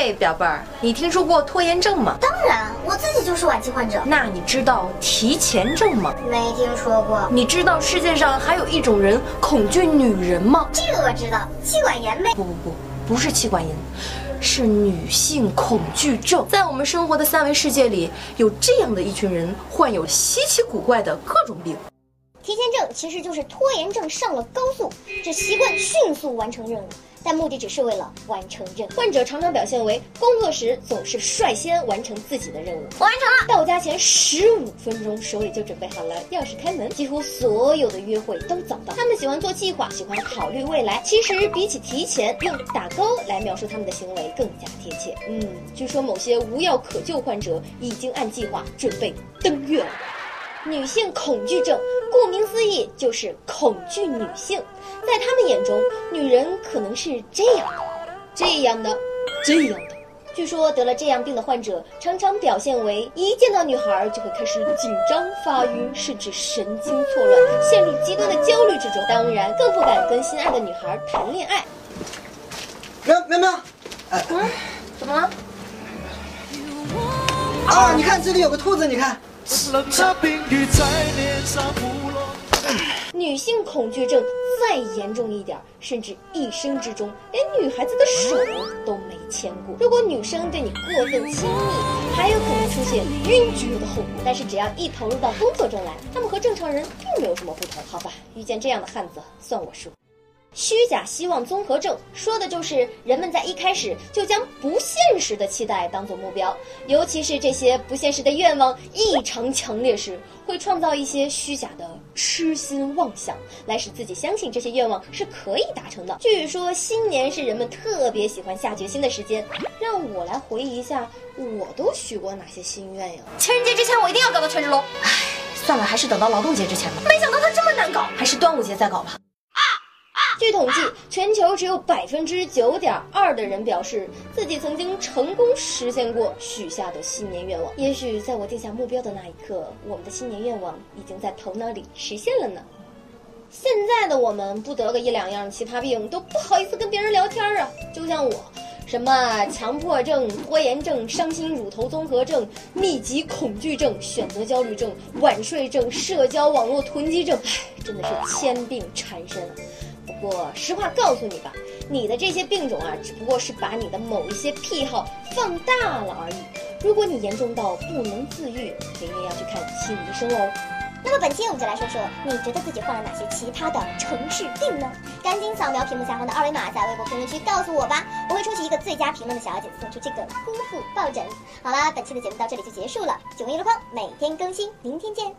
嘿，表妹儿，你听说过拖延症吗？当然，我自己就是晚期患者。那你知道提前症吗？没听说过。你知道世界上还有一种人恐惧女人吗？这个我知道，妻管严呗。不是妻管严，是女性恐惧症。在我们生活的三维世界里，有这样的一群人，患有稀奇古怪的各种病。 提前症其实就是拖延症上了高速，只习惯迅速完成任务，但目的只是为了完成任务。患者常常表现为工作时总是率先完成自己的任务，我完成了。到家前15分钟，手里就准备好了钥匙开门。几乎所有的约会都早到。他们喜欢做计划，喜欢考虑未来。其实比起提前，用打勾来描述他们的行为更加贴切。据说某些无药可救患者已经按计划准备登月了。女性恐惧症。 顾名思义，就是恐惧女性。在他们眼中，女人可能是这样的。据说得了这样病的患者，常常表现为一见到女孩就会开始紧张、发晕，甚至神经错乱，陷入极端的焦虑之中。当然，更不敢跟心爱的女孩谈恋爱。苗，怎么了？啊，你看这里有个兔子，你看。 女性恐惧症再严重一点，甚至一生之中连女孩子的手都没牵过。如果女生对你过分亲密，还有可能出现晕厥的后果。但是只要一投入到工作中来，他们和正常人并没有什么不同。好吧，遇见这样的汉子，算我输。 虚假希望综合症说的就是人们在一开始就将不现实的期待当作目标，尤其是这些不现实的愿望异常强烈时，会创造一些虚假的痴心妄想，来使自己相信这些愿望是可以达成的。据说新年是人们特别喜欢下决心的时间，让我来回忆一下，我都许过哪些心愿呀？情人节之前我一定要搞到权志龙。唉，算了，还是等到劳动节之前吧。没想到他这么难搞，还是端午节再搞吧。 据统计，全球只有9.2%的人表示自己曾经成功实现过许下的新年愿望。也许在我定下目标的那一刻，我们的新年愿望已经在头脑里实现了呢。现在的我们不得个一两样奇葩病，都不好意思跟别人聊天啊。就像我，什么强迫症、拖延症、伤心乳头综合症、密集恐惧症、选择焦虑症、晚睡症、社交网络囤积症，唉，真的是千病缠身啊。 不过，实话告诉你吧，你的这些病种啊，只不过是把你的某一些癖好放大了而已。如果你严重到不能自愈，明年要去看心理医生哦。那么本期我们就来说说，你觉得自己患了哪些奇葩的城市病呢？赶紧扫描屏幕下方的二维码，在微博评论区告诉我吧，我会抽取一个最佳评论的小姐，送出这个姑父抱枕。好啦，本期的节目到这里就结束了，9月1日每天更新，明天见。